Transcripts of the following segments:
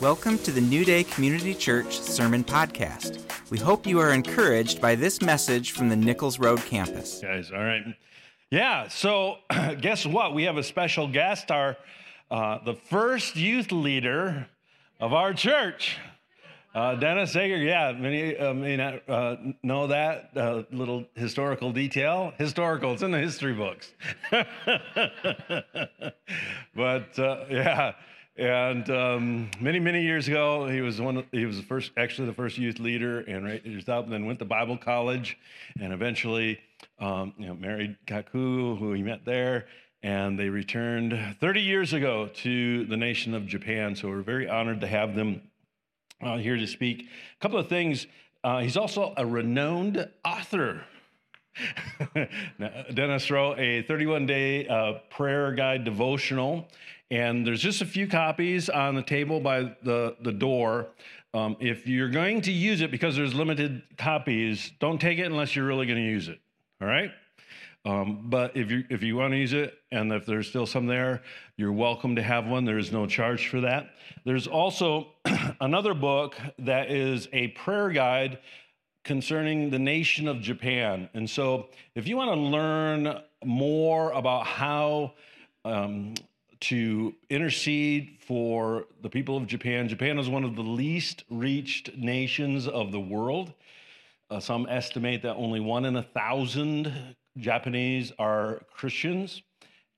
Welcome to the New Day Community Church Sermon Podcast. We hope you are encouraged by this message from the Nichols Road Campus. Guys, all right. Yeah, so guess what? We have a special guest, our the first youth leader of our church, Dennis Sager. Yeah, many may not know that little historical detail. Historical, it's in the history books. But yeah. And many years ago, he was the first youth leader and raised up, and then went to Bible college, and eventually married Kaku, who he met there, and they returned 30 years ago to the nation of Japan. So we're very honored to have them here to speak. A couple of things. He's also a renowned author. Dennis wrote a 31-day prayer guide devotional, and there's just a few copies on the table by the door. If you're going to use it, because there's limited copies, don't take it unless you're really going to use it, all right? But if you want to use it, and if there's still some there, you're welcome to have one. There is no charge for that. There's also another book that is a prayer guide concerning the nation of Japan. And so if you want to learn more about how to intercede for the people of Japan, Japan is one of the least reached nations of the world. Some estimate that only 1 in 1,000 Japanese are Christians.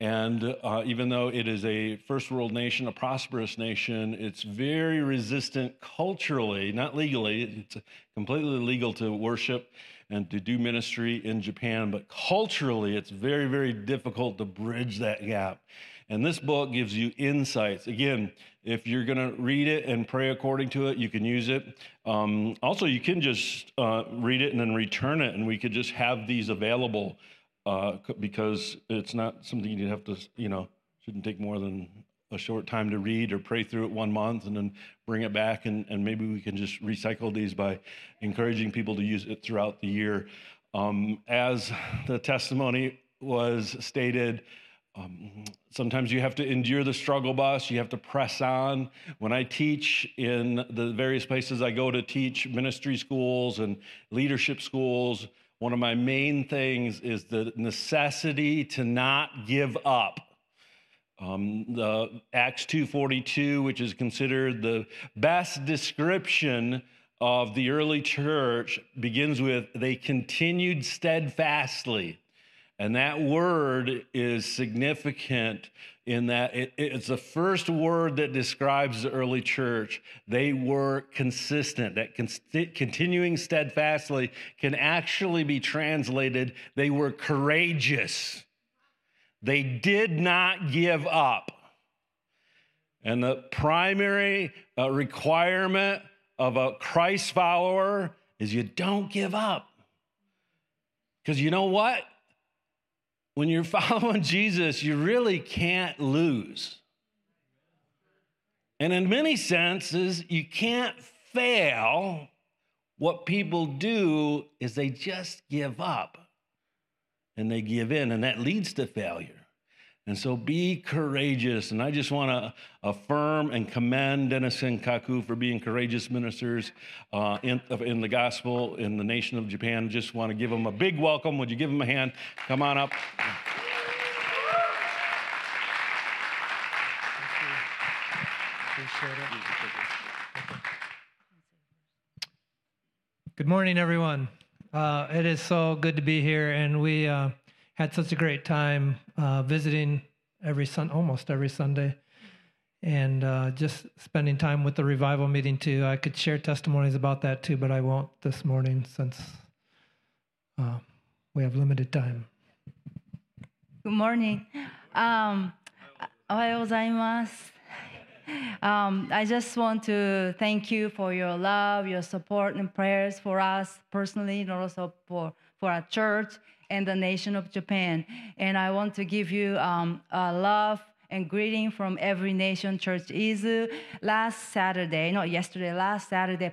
And even though it is a first world nation, a prosperous nation, it's very resistant culturally, not legally. It's completely legal to worship and to do ministry in Japan, but culturally, it's very, very difficult to bridge that gap. And this book gives you insights. Again, if you're going to read it and pray according to it, you can use it. Also, you can just read it and then return it, and we could just have these available. Because it's not something you have to, shouldn't take more than a short time to read or pray through it 1 month and then bring it back. And maybe we can just recycle these by encouraging people to use it throughout the year. As the testimony was stated, sometimes you have to endure the struggle bus. You have to press on. When I teach in the various places I go to teach, ministry schools and leadership schools, one of my main things is the necessity to not give up. The Acts 2:42, which is considered the best description of the early church, begins with, they continued steadfastly. And that word is significant in that it's the first word that describes the early church. They were consistent. That continuing steadfastly can actually be translated, they were courageous. They did not give up. And the primary requirement of a Christ follower is you don't give up. Because you know what? When you're following Jesus, you really can't lose. And in many senses, you can't fail. What people do is they just give up and they give in, and that leads to failure. And so be courageous. And I just want to affirm and commend Dennis and Kaku for being courageous ministers in the gospel in the nation of Japan. Just want to give them a big welcome. Would you give them a hand? Come on up. Good morning, everyone. It is so good to be here, and we had such a great time visiting almost every Sunday, and just spending time with the revival meeting too. I could share testimonies about that too, but I won't this morning since we have limited time. Good morning. Ohayou gozaimasu. I just want to thank you for your love, your support, and prayers for us personally, and also for our church and the nation of Japan. And I want to give you a love and greeting from Every Nation Church Izu. Last Saturday,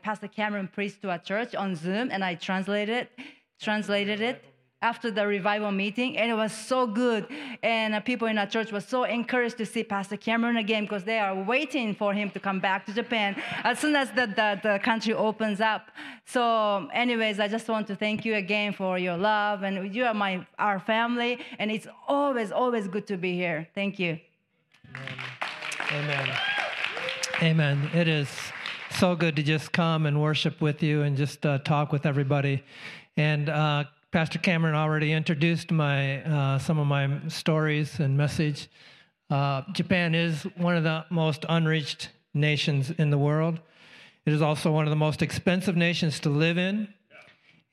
Pastor Cameron preached to our church on Zoom, and I translated it. after the revival meeting, and it was so good. And people in our church were so encouraged to see Pastor Cameron again, because they are waiting for him to come back to Japan as soon as the country opens up. So anyways, I just want to thank you again for your love, and you are our family, and it's always, always good to be here. Thank you. Amen. Amen. It is so good to just come and worship with you and just talk with everybody. And Pastor Cameron already introduced some of my stories and message. Japan is one of the most unreached nations in the world. It is also one of the most expensive nations to live in.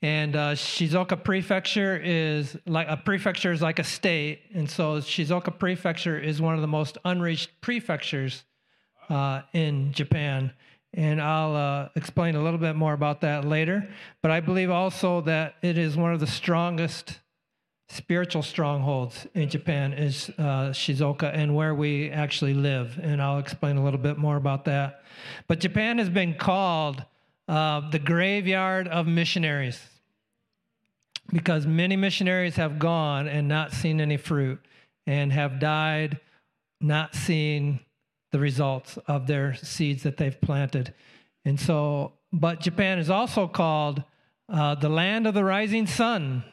And Shizuoka Prefecture is like a prefecture is like a state, and so Shizuoka Prefecture is one of the most unreached prefectures in Japan. And I'll explain a little bit more about that later. But I believe also that it is one of the strongest spiritual strongholds in Japan is Shizuoka, and where we actually live. And I'll explain a little bit more about that. But Japan has been called the graveyard of missionaries, because many missionaries have gone and not seen any fruit and have died not seeing the results of their seeds that they've planted. And so, but Japan is also called the land of the rising sun.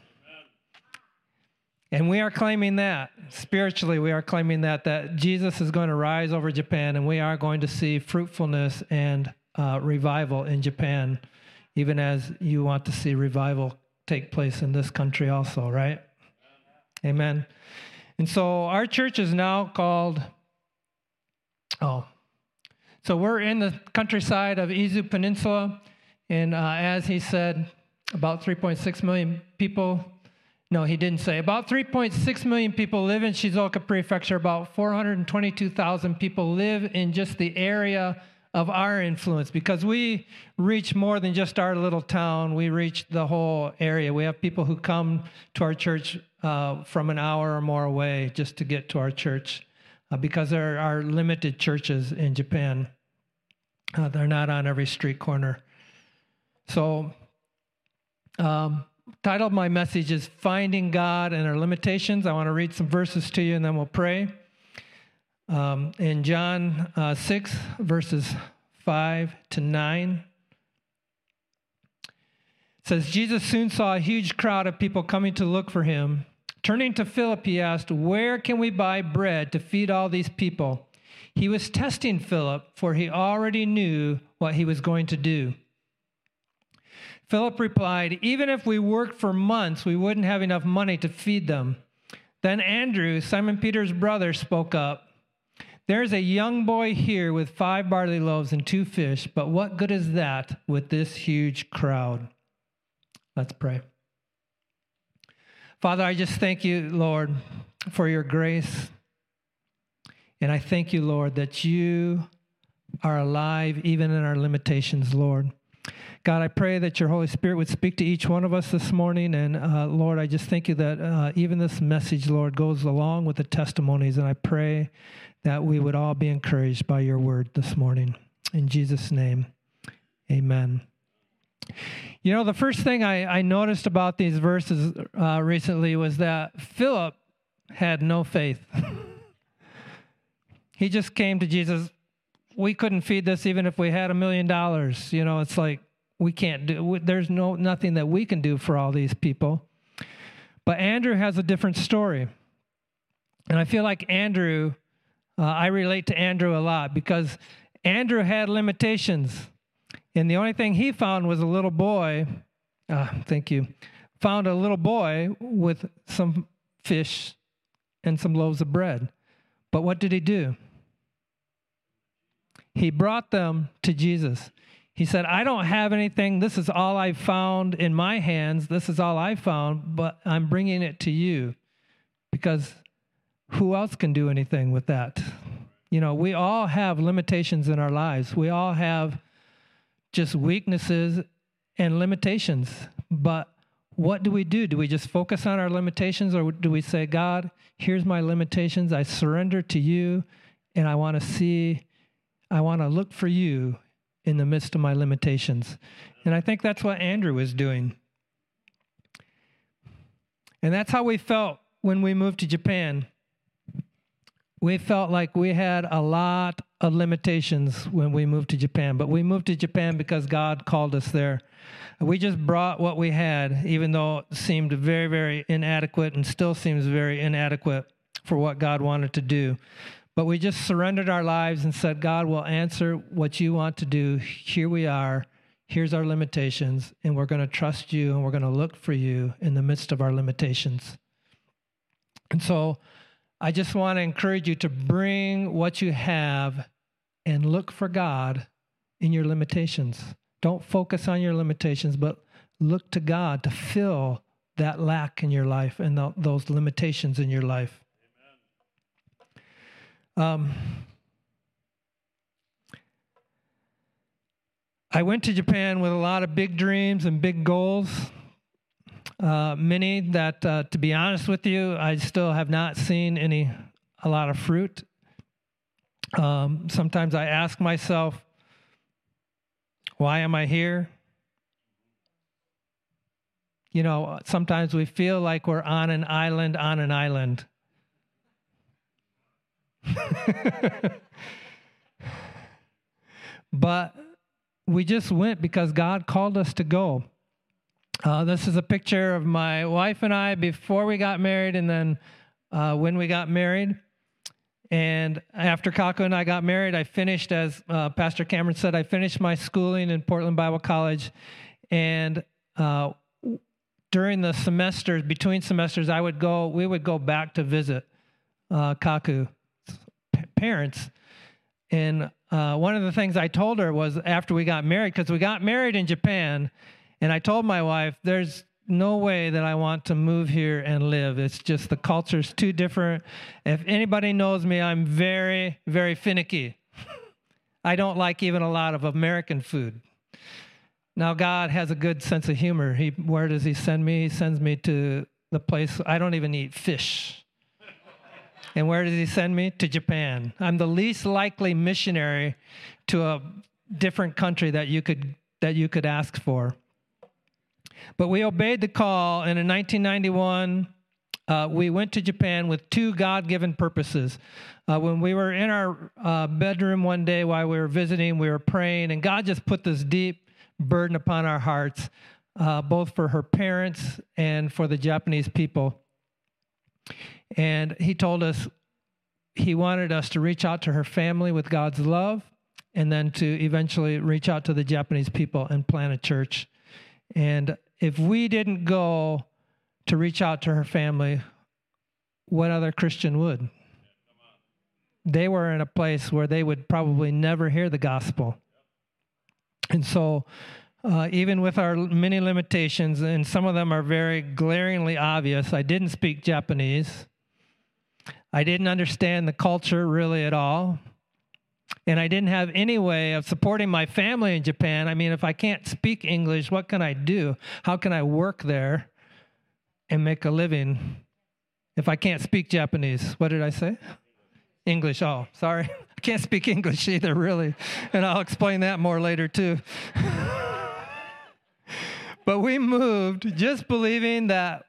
And we are claiming that, spiritually, we are claiming that Jesus is going to rise over Japan, and we are going to see fruitfulness and revival in Japan, even as you want to see revival take place in this country also, right? Amen. And so our church is now called, so we're in the countryside of Izu Peninsula, and as he said, about 3.6 million people. No, he didn't say. About 3.6 million people live in Shizuoka Prefecture. About 422,000 people live in just the area of our influence, because we reach more than just our little town. We reach the whole area. We have people who come to our church from an hour or more away just to get to our church, because there are limited churches in Japan. They're not on every street corner. So, title of my message is Finding God and Our Limitations. I want to read some verses to you, and then we'll pray. In John 6, verses 5 to 9, it says, Jesus soon saw a huge crowd of people coming to look for him. Turning to Philip, he asked, "Where can we buy bread to feed all these people?" He was testing Philip, for he already knew what he was going to do. Philip replied, "Even if we worked for months, we wouldn't have enough money to feed them." Then Andrew, Simon Peter's brother, spoke up. "There's a young boy here with 5 barley loaves and 2 fish, but what good is that with this huge crowd?" Let's pray. Father, I just thank you, Lord, for your grace. And I thank you, Lord, that you are alive even in our limitations, Lord. God, I pray that your Holy Spirit would speak to each one of us this morning. And Lord, I just thank you that even this message, Lord, goes along with the testimonies. And I pray that we would all be encouraged by your word this morning. In Jesus' name, amen. You know, the first thing I noticed about these verses recently was that Philip had no faith. He just came to Jesus. We couldn't feed this even if we had $1 million. You know, it's like, we can't do, there's nothing that we can do for all these people. But Andrew has a different story. And I feel like Andrew, I relate to Andrew a lot, because Andrew had limitations. And the only thing he found was a little boy, found a little boy with some fish and some loaves of bread. But what did he do? He brought them to Jesus. He said, "I don't have anything. This is all I found in my hands. This is all I found, but I'm bringing it to you, because who else can do anything with that?" You know, we all have limitations in our lives. We all have just weaknesses and limitations. But what do we do? Do we just focus on our limitations, or do we say, "God, here's my limitations. I surrender to you, and I want to look for you in the midst of my limitations." And I think that's what Andrew was doing. And that's how we felt when we moved to Japan. We felt like we had a lot of limitations when we moved to Japan, but we moved to Japan because God called us there. We just brought what we had, even though it seemed very, very inadequate and still seems very inadequate for what God wanted to do. But we just surrendered our lives and said, God will answer what you want to do. Here we are. Here's our limitations, and we're going to trust you, and we're going to look for you in the midst of our limitations. And so I just want to encourage you to bring what you have and look for God in your limitations. Don't focus on your limitations, but look to God to fill that lack in your life and those limitations in your life. I went to Japan with a lot of big dreams and big goals, many that, to be honest with you, I still have not seen a lot of fruit. Sometimes I ask myself, why am I here? You know, sometimes we feel like we're on an island. But we just went because God called us to go. This is a picture of my wife and I before we got married and then when we got married. And after Kaku and I got married, I finished, as Pastor Cameron said, I finished my schooling in Portland Bible College. And during the semesters, between semesters, we would go back to visit Kaku's parents. And one of the things I told her was after we got married, because we got married in Japan, and I told my wife, there's no way that I want to move here and live. It's just the culture's too different. If anybody knows me, I'm very, very finicky. I don't like even a lot of American food. Now, God has a good sense of humor. Where does he send me? He sends me to the place I don't even eat fish. And where does he send me? To Japan. I'm the least likely missionary to a different country that you could ask for. But we obeyed the call, and in 1991, we went to Japan with two God-given purposes. When we were in our bedroom one day while we were visiting, we were praying, and God just put this deep burden upon our hearts, both for her parents and for the Japanese people. And he told us he wanted us to reach out to her family with God's love and then to eventually reach out to the Japanese people and plant a church. And if we didn't go to reach out to her family, what other Christian would? They were in a place where they would probably never hear the gospel. And so even with our many limitations, and some of them are very glaringly obvious, I didn't speak Japanese. I didn't understand the culture really at all. And I didn't have any way of supporting my family in Japan. I mean, if I can't speak English, what can I do? How can I work there and make a living if I can't speak Japanese? What did I say? English. Oh, sorry. I can't speak English either, really. And I'll explain that more later, too. But we moved just believing that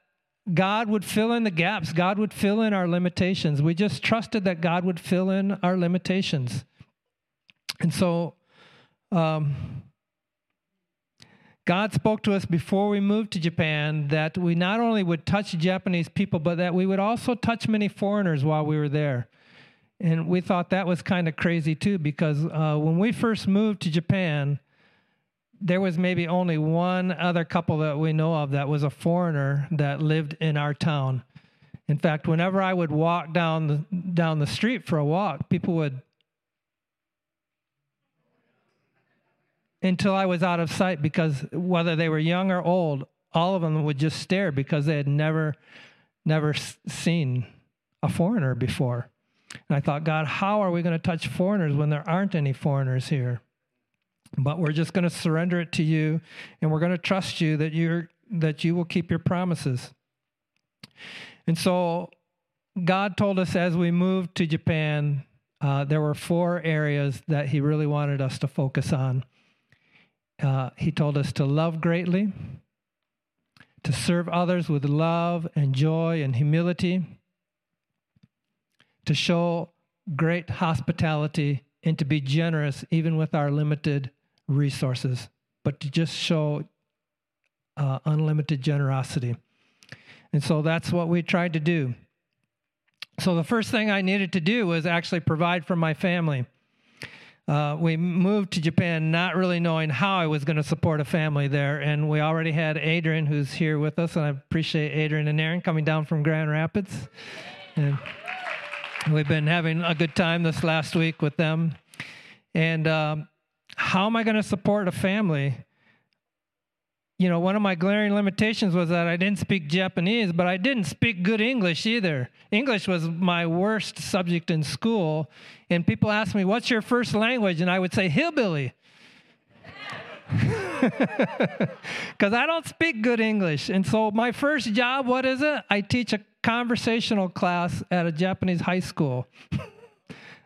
God would fill in the gaps. God would fill in our limitations. We just trusted that God would fill in our limitations. And so God spoke to us before we moved to Japan that we not only would touch Japanese people, but that we would also touch many foreigners while we were there. And we thought that was kind of crazy, too, because when we first moved to Japan, there was maybe only one other couple that we know of that was a foreigner that lived in our town. In fact, whenever I would walk down the street for a walk, people would, until I was out of sight, because whether they were young or old, all of them would just stare because they had never seen a foreigner before. And I thought, God, how are we going to touch foreigners when there aren't any foreigners here? But we're just going to surrender it to you, and we're going to trust you that you will keep your promises. And so God told us as we moved to Japan, there were four areas that he really wanted us to focus on. He told us to love greatly, to serve others with love and joy and humility, to show great hospitality, and to be generous even with our limited resources, but to just show unlimited generosity. And so that's what we tried to do. So the first thing I needed to do was actually provide for my family. We moved to Japan not really knowing how I was going to support a family there, and we already had Adrian, who's here with us, and I appreciate Adrian and Aaron coming down from Grand Rapids. And we've been having a good time this last week with them. And how am I going to support a family? You know, one of my glaring limitations was that I didn't speak Japanese, but I didn't speak good English either. English was my worst subject in school, and people asked me, "What's your first language?" And I would say, "Hillbilly." Because I don't speak good English. And so my first job, what is it? I teach a conversational class at a Japanese high school.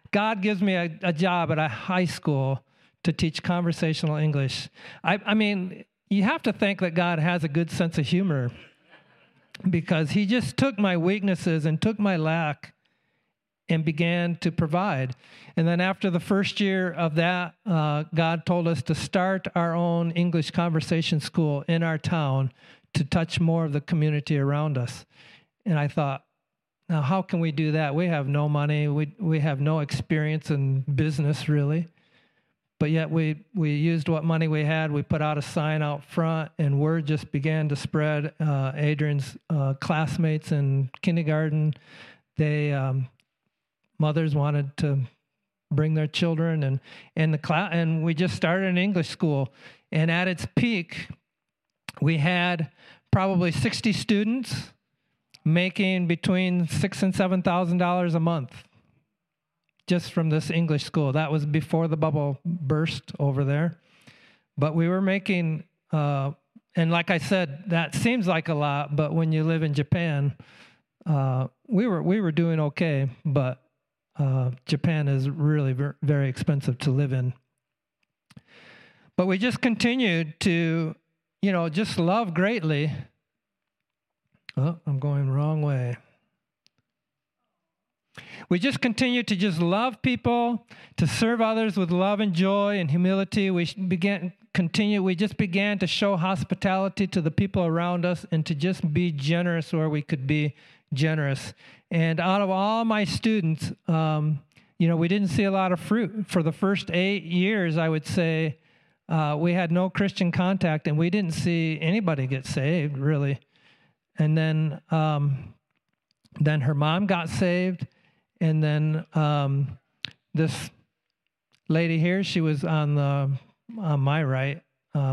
God gives me a job at a high school to teach conversational English. I mean, you have to think that God has a good sense of humor, because he just took my weaknesses and took my lack and began to provide. And then after the first year of that, God told us to start our own English conversation school in our town to touch more of the community around us. And I thought, now how can we do that? We have no money. We have no experience in business, really. But yet we used what money we had. We put out a sign out front, and word just began to spread. Adrian's classmates in kindergarten, mothers wanted to bring their children, and we just started an English school. And at its peak, we had probably 60 students making between $6,000 and $7,000 a month just from this English school. That was before the bubble burst over there. But we were making, and like I said, that seems like a lot, but when you live in Japan, we were doing okay, but Japan is really very expensive to live in. But we just continued to, just love greatly. Oh, I'm going wrong way. We just continue to just love people, to serve others with love and joy and humility. We just began to show hospitality to the people around us and to just be generous where we could be generous. And out of all my students, we didn't see a lot of fruit. For the first 8 years, I would say, we had no Christian contact, and we didn't see anybody get saved, really. And then her mom got saved, and then this lady here, she was on my right,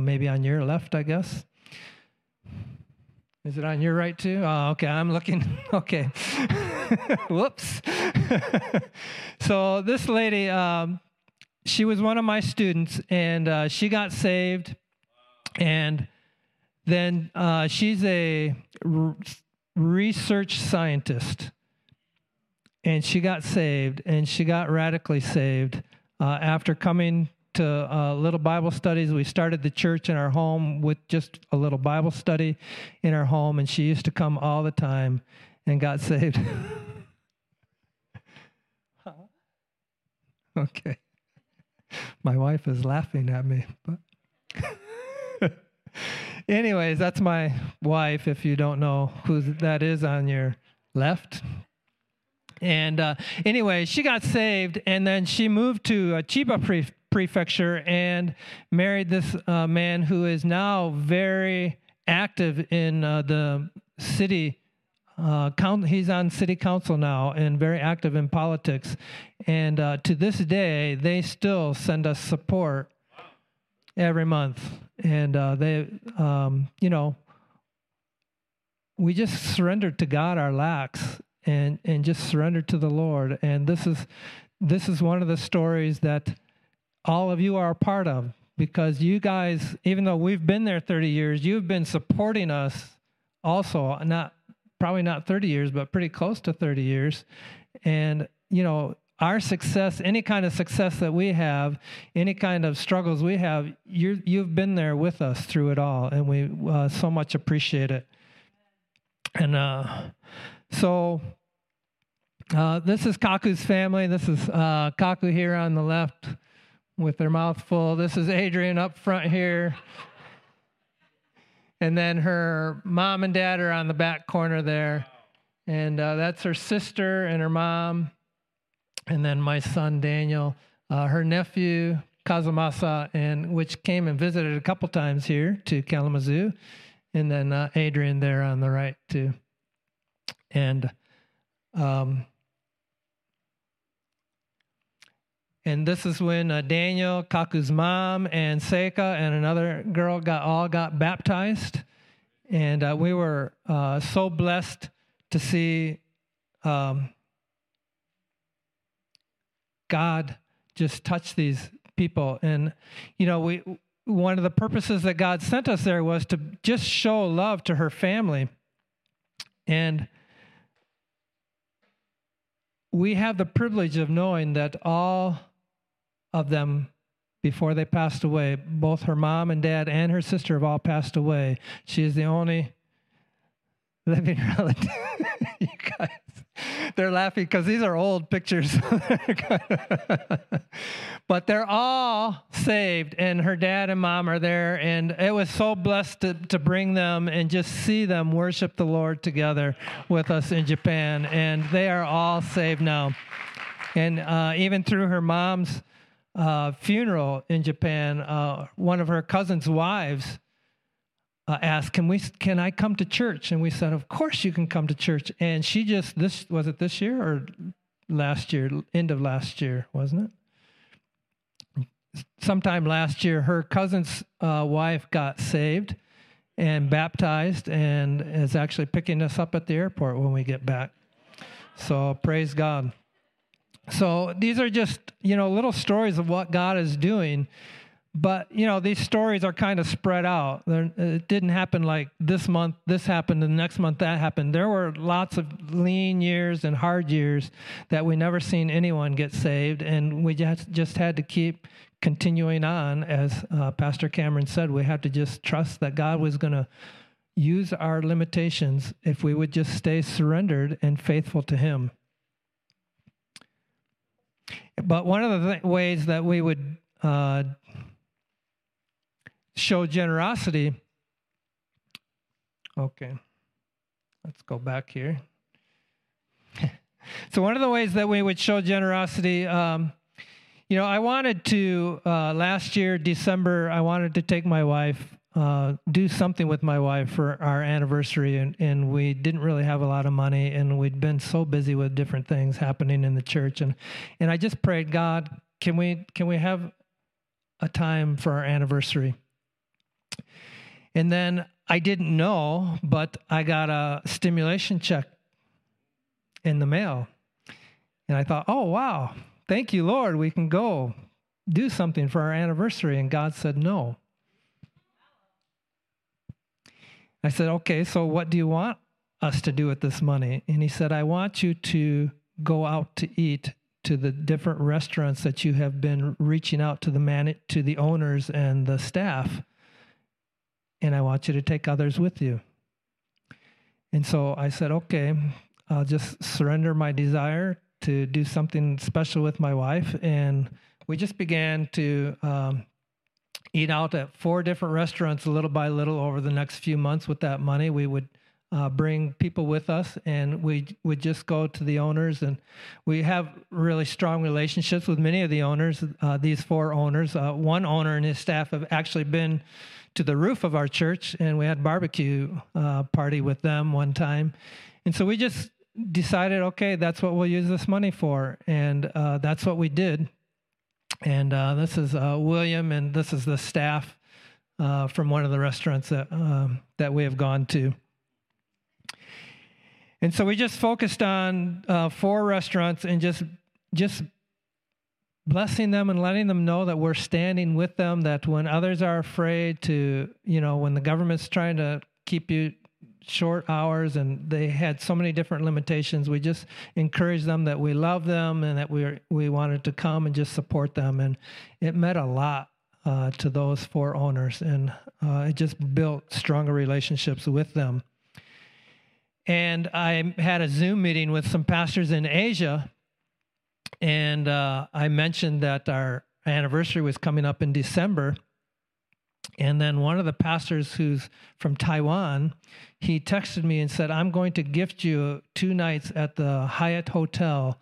maybe on your left, I guess. Is it on your right too? Oh, okay, I'm looking. Okay. Whoops. So this lady, she was one of my students, and she got saved, and then she's a research scientist, and she got saved, and she got radically saved. After coming to little Bible studies, we started the church in our home with just a little Bible study in our home, and she used to come all the time and got saved. Okay. My wife is laughing at me, but... Anyways, that's my wife, if you don't know who that is on your left. And anyway, she got saved, and then she moved to Chiba Prefecture and married this man who is now very active in the city. He's on city council now and very active in politics. And to this day, they still send us support every month. And we just surrendered to God our lacks and just surrendered to the Lord. And this is one of the stories that all of you are a part of, because you guys, even though we've been there 30 years, you've been supporting us also, probably not 30 years, but pretty close to 30 years. And, Our success, any kind of success that we have, any kind of struggles we have, you've been there with us through it all, and we so much appreciate it. And this is Kaku's family. This is Kaku here on the left with their mouth full. This is Adrian up front here. And then her mom and dad are on the back corner there. And that's her sister and her mom. And then my son, Daniel, her nephew, Kazumasa, which came and visited a couple times here to Kalamazoo. And then Adrian there on the right, too. And this is when Daniel, Kaku's mom, and Seika and another girl all got baptized. And we were so blessed to see God just touched these people. And, you know, one of the purposes that God sent us there was to just show love to her family. And we have the privilege of knowing that all of them, before they passed away, both her mom and dad and her sister have all passed away. She is the only living relative. You guys, they're laughing because these are old pictures. But they're all saved, and her dad and mom are there, and it was so blessed to bring them and just see them worship the Lord together with us in Japan, and they are all saved now. And even through her mom's funeral in Japan, one of her cousin's wives asked, can I come to church? And we said, of course you can come to church. And she just, was it this year or last year, end of last year, wasn't it? Sometime last year, her cousin's wife got saved and baptized and is actually picking us up at the airport when we get back. So praise God. So these are just, you know, little stories of what God is doing. But, you know, these stories are kind of spread out. It didn't happen like this month, this happened, and the next month that happened. There were lots of lean years and hard years that we never seen anyone get saved, and we just had to keep continuing on. As Pastor Cameron said, we had to just trust that God was going to use our limitations if we would just stay surrendered and faithful to Him. But one of the ways that we would show generosity. Okay, let's go back here. So one of the ways that we would show generosity, you know, I wanted to, last year, December, I wanted to take my wife, do something with my wife for our anniversary, and we didn't really have a lot of money, and we'd been so busy with different things happening in the church, and I just prayed, God, can we have a time for our anniversary? And then I didn't know, but I got a stimulation check in the mail. And I thought, oh, wow, thank you, Lord. We can go do something for our anniversary. And God said no. I said, okay, so what do you want us to do with this money? And He said, I want you to go out to eat to the different restaurants that you have been reaching out to the owners and the staff. And I want you to take others with you. And so I said, okay, I'll just surrender my desire to do something special with my wife. And we just began to eat out at 4 different restaurants little by little over the next few months with that money. We would bring people with us, and we would just go to the owners, and we have really strong relationships with many of the owners, these 4 owners. One owner and his staff have actually been to the roof of our church, and we had barbecue party with them one time. And so we just decided, okay, that's what we'll use this money for, and that's what we did. And this is William, and this is the staff from one of the restaurants that we have gone to. And so we just focused on 4 restaurants and just blessing them and letting them know that we're standing with them, that when others are afraid to, you know, when the government's trying to keep you short hours, and they had so many different limitations. We just encouraged them that we love them and that we wanted to come and just support them. And it meant a lot to those four owners, and it just built stronger relationships with them. And I had a Zoom meeting with some pastors in Asia, and I mentioned that our anniversary was coming up in December. And then one of the pastors who's from Taiwan, he texted me and said, I'm going to gift you 2 nights at the Hyatt Hotel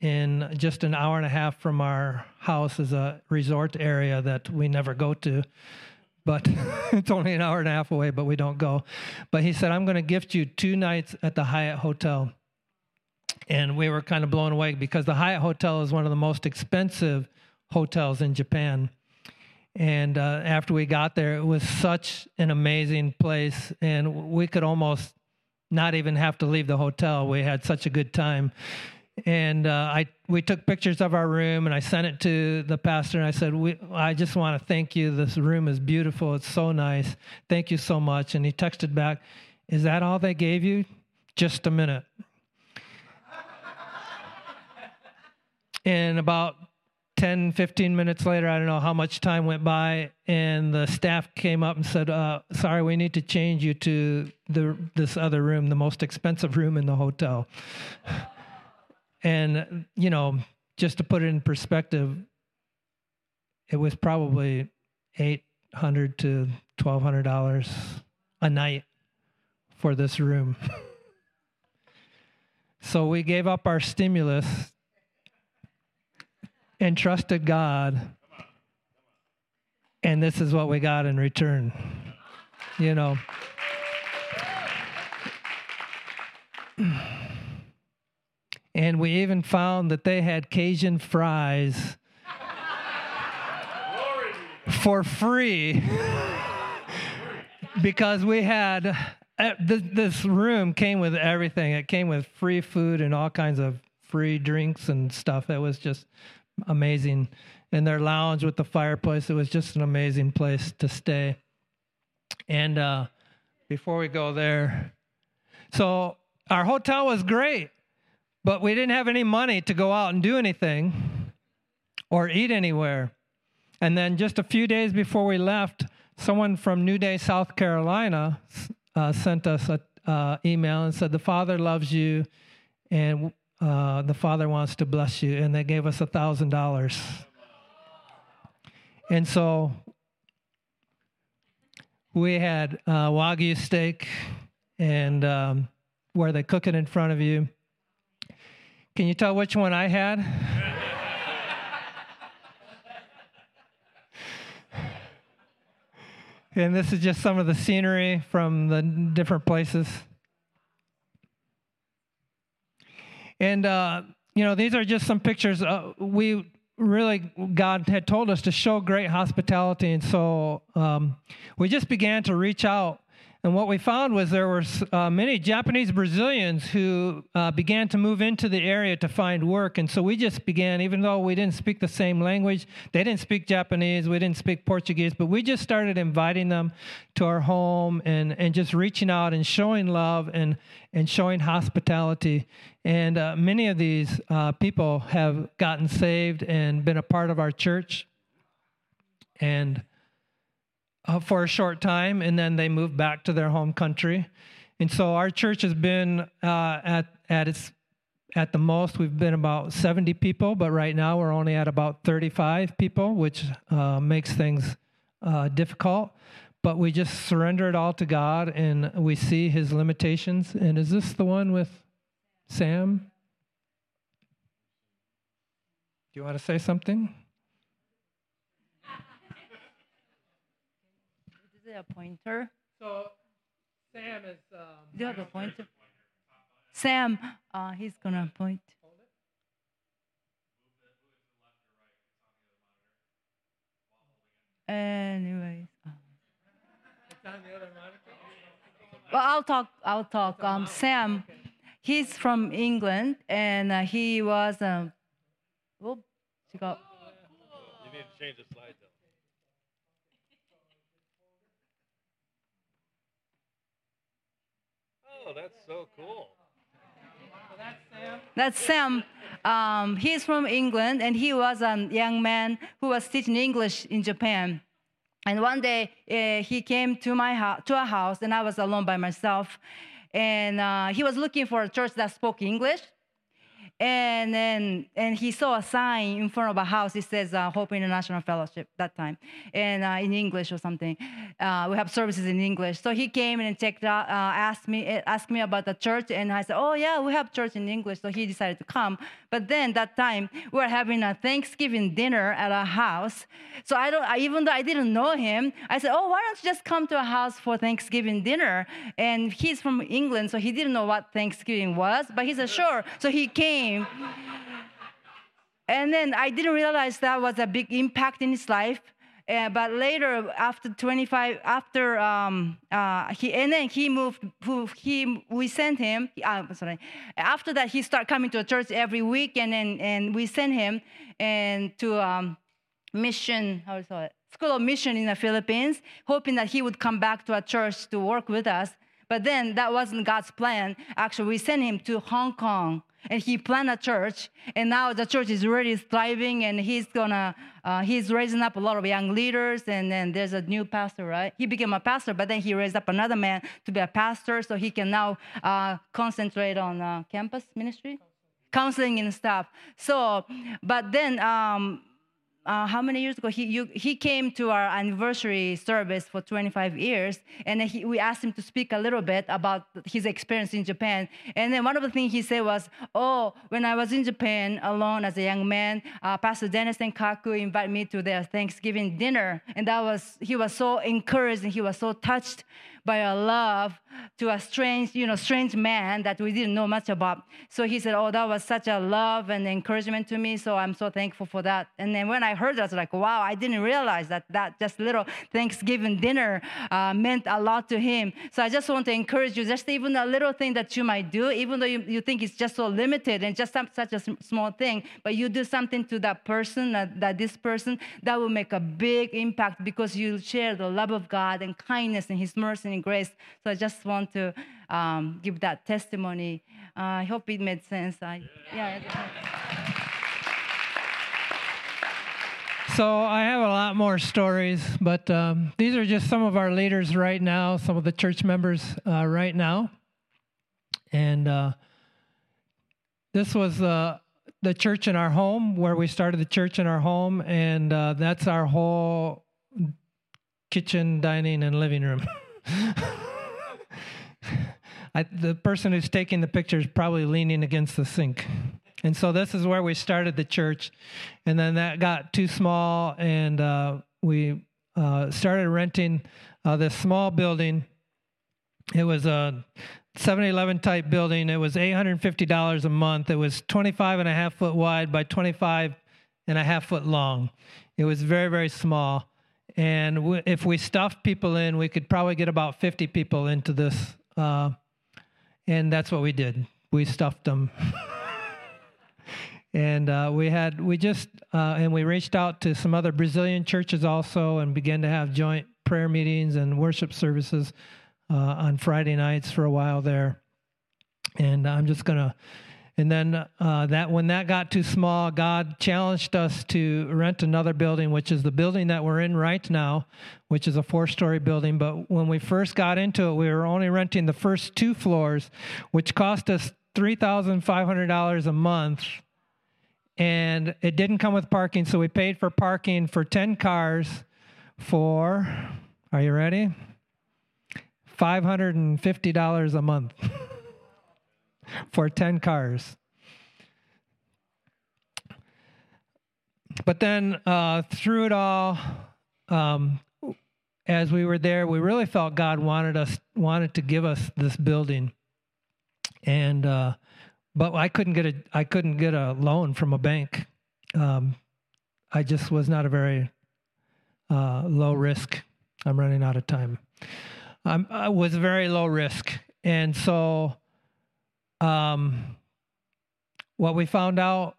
in just an hour and a half from our house. Is a resort area that we never go to, but it's only an hour and a half away, but we don't go. But he said, I'm going to gift you 2 nights at the Hyatt Hotel. And we were kind of blown away because the Hyatt Hotel is one of the most expensive hotels in Japan. And after we got there, it was such an amazing place, and we could almost not even have to leave the hotel. We had such a good time. And we took pictures of our room, and I sent it to the pastor, and I said, I just want to thank you. This room is beautiful. It's so nice. Thank you so much. And he texted back, is that all they gave you? Just a minute. And about 10, 15 minutes later, I don't know how much time went by, and the staff came up and said, sorry, we need to change you to this other room, the most expensive room in the hotel. And, you know, just to put it in perspective, it was probably $800 to $1,200 a night for this room. So we gave up our stimulus and trusted God, and this is what we got in return, you know. And we even found that they had Cajun fries for free because we had, this room came with everything. It came with free food and all kinds of free drinks and stuff. It was just amazing. And their lounge with the fireplace, it was just an amazing place to stay. And before we go there, so our hotel was great, but we didn't have any money to go out and do anything or eat anywhere. And then just a few days before we left, someone from New Day, South Carolina, sent us an email and said, the Father loves you, and the Father wants to bless you. And they gave us $1,000. And so we had Wagyu steak, and where they cook it in front of you. Can you tell which one I had? And this is just some of the scenery from the different places. And, you know, these are just some pictures. God had told us to show great hospitality. And so we just began to reach out. And what we found was there were many Japanese Brazilians who began to move into the area to find work. And so we just began, even though we didn't speak the same language, they didn't speak Japanese, we didn't speak Portuguese, but we just started inviting them to our home and just reaching out and showing love and showing hospitality. And many of these people have gotten saved and been a part of our church. And for a short time, and then they moved back to their home country. And so our church has been at the most, we've been about 70 people, but right now we're only at about 35 people, which makes things difficult. But we just surrender it all to God, and we see His limitations. And is this the one with Sam? Do you want to say something? A pointer. So Sam is. Do you have a pointer? Sam, he's gonna point. Hold it. Anyways. It's on the other monitor. Well, I'll talk. Sam, okay. He's from England, and he was. She got. You need to change the slide though. Oh, that's so cool. So that's Sam. That's Sam. He's from England, and he was a young man who was teaching English in Japan. And one day, he came to our house, and I was alone by myself. And he was looking for a church that spoke English. And then he saw a sign in front of a house. It says Hope International Fellowship that time, and in English or something. We have services in English. So he came and checked out, asked me about the church, and I said, "Oh yeah, we have church in English." So he decided to come. But then that time we were having a Thanksgiving dinner at our house. So even though I didn't know him, I said, "Oh, why don't you just come to our house for Thanksgiving dinner?" And he's from England, so he didn't know what Thanksgiving was, but he said, "Sure." So he came. And then I didn't realize that was a big impact in his life. But later, after 25, after we sent him. After that, he started coming to a church every week, and we sent him to mission. How do you call it? School of Mission in the Philippines, hoping that he would come back to a church to work with us. But then that wasn't God's plan. Actually, we sent him to Hong Kong. And he planned a church, and now the church is really thriving, and he's raising up a lot of young leaders, and then there's a new pastor, right? He became a pastor, but then he raised up another man to be a pastor, so he can now concentrate on campus ministry, counseling and stuff. So, but then, how many years ago, he came to our anniversary service for 25 years, and we asked him to speak a little bit about his experience in Japan. And then one of the things he said was, "Oh, when I was in Japan alone as a young man, Pastor Dennis and Kaku invited me to their Thanksgiving dinner." And he was so encouraged, and he was so touched by a love to a strange, strange man that we didn't know much about. So he said, "Oh, that was such a love and encouragement to me, so I'm so thankful for that." And then when I heard that, I was like, wow, I didn't realize that just little Thanksgiving dinner meant a lot to him. So I just want to encourage you, just even a little thing that you might do, even though you think it's just so limited and just such a small thing, but you do something to that person, that will make a big impact because you share the love of God and kindness and His mercy and grace. So I just want to give that testimony. I hope it made sense. So I have a lot more stories, but these are just some of our leaders right now, some of the church members right now. And this was the church in our home, where we started the church in our home, and that's our whole kitchen, dining, and living room. The person who's taking the picture is probably leaning against the sink. And so this is where we started the church, and then that got too small, and we started renting this small building. It was a 7-Eleven type building. It was $850 a month. It was 25.5 foot wide by 25.5 foot long. It was very, very small. And if we stuffed people in, we could probably get about 50 people into this. And that's what we did. We stuffed them. And we reached out to some other Brazilian churches also, and began to have joint prayer meetings and worship services on Friday nights for a while there. And when that got too small, God challenged us to rent another building, which is the building that we're in right now, which is a 4-story building. But when we first got into it, we were only renting the first 2 floors, which cost us $3,500 a month. And it didn't come with parking, so we paid for parking for 10 cars for, are you ready? $550 a month. For 10 cars. But then through it all, as we were there, we really felt God wanted to give us this building, and but I couldn't get a loan from a bank. I just was not a very low risk. I'm running out of time. I was very low risk, and so. What we found out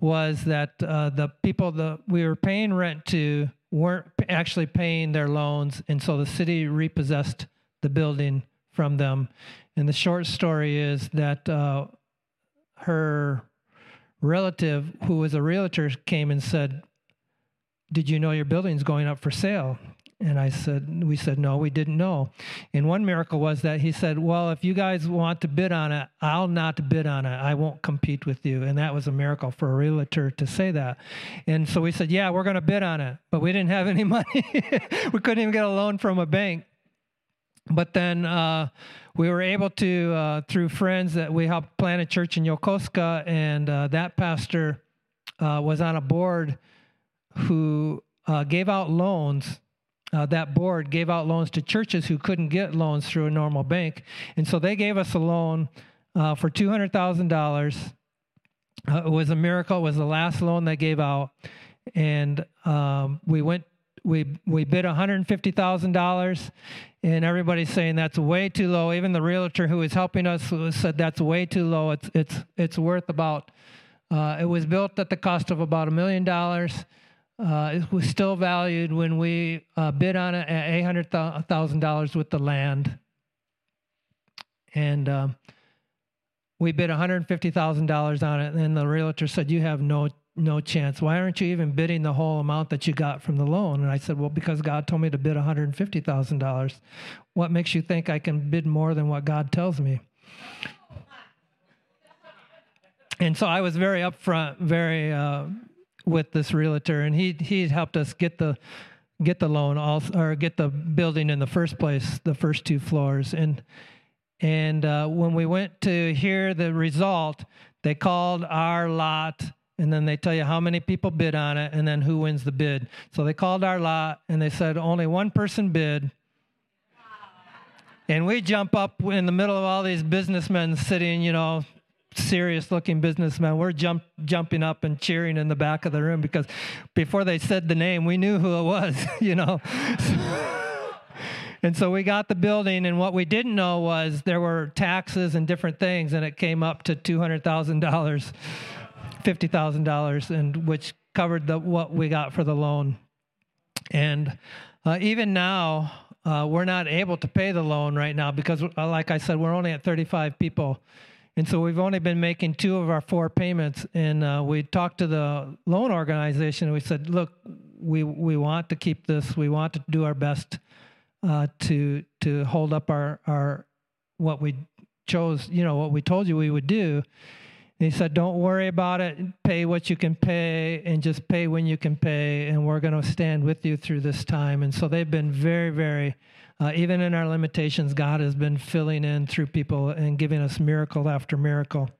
was that the people that we were paying rent to weren't actually paying their loans, and so the city repossessed the building from them, And the short story is that her relative, who was a realtor, came and said, "Did you know your building's going up for sale?" And we said, "No, we didn't know." And one miracle was that he said, "Well, if you guys want to bid on it, I'll not bid on it. I won't compete with you." And that was a miracle for a realtor to say that. And so we said, "Yeah, we're going to bid on it." But we didn't have any money. We couldn't even get a loan from a bank. But then we were able to, through friends that we helped plant a church in Yokosuka, and that pastor was on a board who gave out loans. That board gave out loans to churches who couldn't get loans through a normal bank. And so they gave us a loan for $200,000. It was a miracle. It was the last loan they gave out. And we bid $150,000, and everybody's saying that's way too low. Even the realtor who was helping us said that's way too low. It's worth about, it was built at the cost of about $1 million. It was still valued when we bid on it at $800,000 with the land. And we bid $150,000 on it, and the realtor said, "You have no chance. Why aren't you even bidding the whole amount that you got from the loan?" And I said, "Well, because God told me to bid $150,000. What makes you think I can bid more than what God tells me?" And so I was very upfront, very with this realtor, and he helped us get the loan, also, or get the building in the first place, the first two floors. And when we went to hear the result, they called our lot. And then they tell you how many people bid on it and then who wins the bid. So they called our lot, and they said only one person bid. Wow. And we jump up in the middle of all these businessmen sitting, you know, serious-looking businessmen. We're jumping up and cheering in the back of the room, because before they said the name, we knew who it was, you know. And so we got the building, and what we didn't know was there were taxes and different things, and it came up to $200,000. $50,000, and which covered what we got for the loan. And even now, we're not able to pay the loan right now because, like I said, we're only at 35 people. And so we've only been making 2 of our 4 payments. And we talked to the loan organization, and we said, "Look, we want to keep this. We want to do our best to hold up our what we chose, you know, what we told you we would do." He said, "Don't worry about it. Pay what you can pay, and just pay when you can pay, and we're going to stand with you through this time." And so they've been very, very, even in our limitations, God has been filling in through people and giving us miracle after miracle.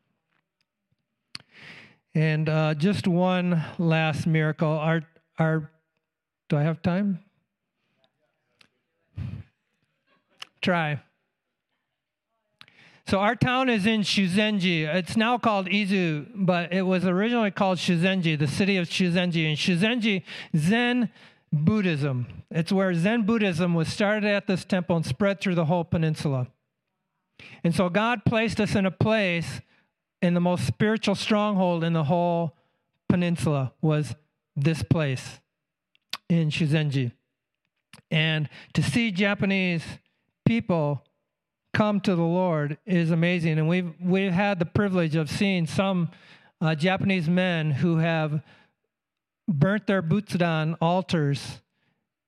And just one last miracle. Do I have time? Try. So our town is in Shuzenji. It's now called Izu, but it was originally called Shuzenji, the city of Shuzenji. And Shuzenji, Zen Buddhism. It's where Zen Buddhism was started at this temple and spread through the whole peninsula. And so God placed us in a place, in the most spiritual stronghold in the whole peninsula was this place in Shuzenji. And to see Japanese people come to the Lord is amazing. And we've had the privilege of seeing some Japanese men who have burnt their Butsudan altars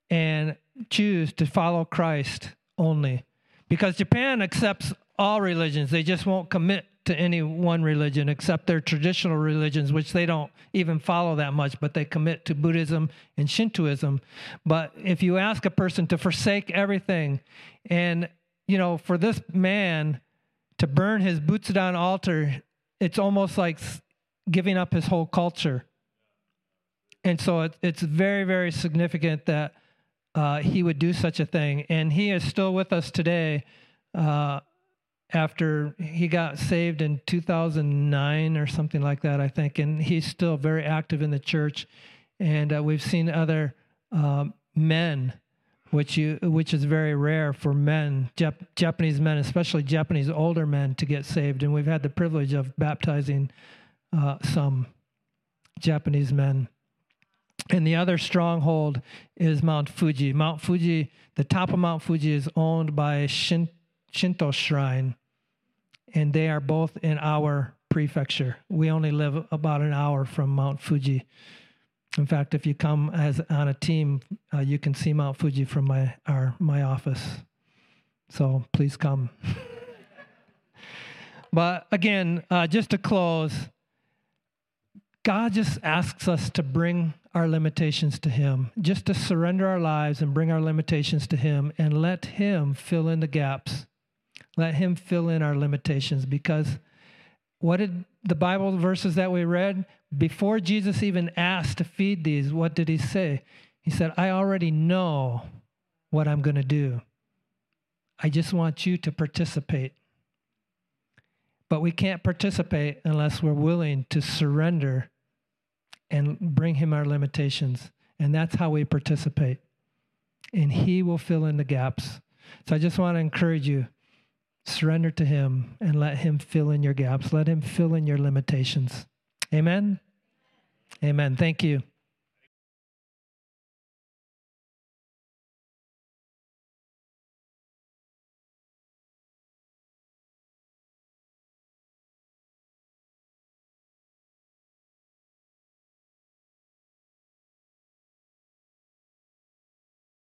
and choose to follow Christ only. Because Japan accepts all religions. They just won't commit to any one religion except their traditional religions, which they don't even follow that much, but they commit to Buddhism and Shintoism. But if you ask a person to forsake everything, and you know, for this man to burn his Butsudan altar, it's almost like giving up his whole culture. And so it's very, very significant that he would do such a thing. And he is still with us today after he got saved in 2009 or something like that, I think. And he's still very active in the church. And we've seen other men, which is very rare for men, Japanese men, especially Japanese older men, to get saved. And we've had the privilege of baptizing some Japanese men. And the other stronghold is Mount Fuji. Mount Fuji, the top of Mount Fuji is owned by a Shinto shrine. and they are both in our prefecture. We only live about an hour from Mount Fuji. In fact, if you come as on a team, you can see Mount Fuji from my office. So please come. But again, just to close, God just asks us to bring our limitations to Him, just to surrender our lives and bring our limitations to Him and let Him fill in the gaps. Let Him fill in our limitations, because what did the Bible verses that we read, before Jesus even asked to feed these, what did He say? He said, I already know what I'm going to do. I just want you to participate. But we can't participate unless we're willing to surrender and bring Him our limitations. And that's how we participate. And He will fill in the gaps. So I just want to encourage you, surrender to Him and let Him fill in your gaps. Let Him fill in your limitations. Amen? Amen. Thank you.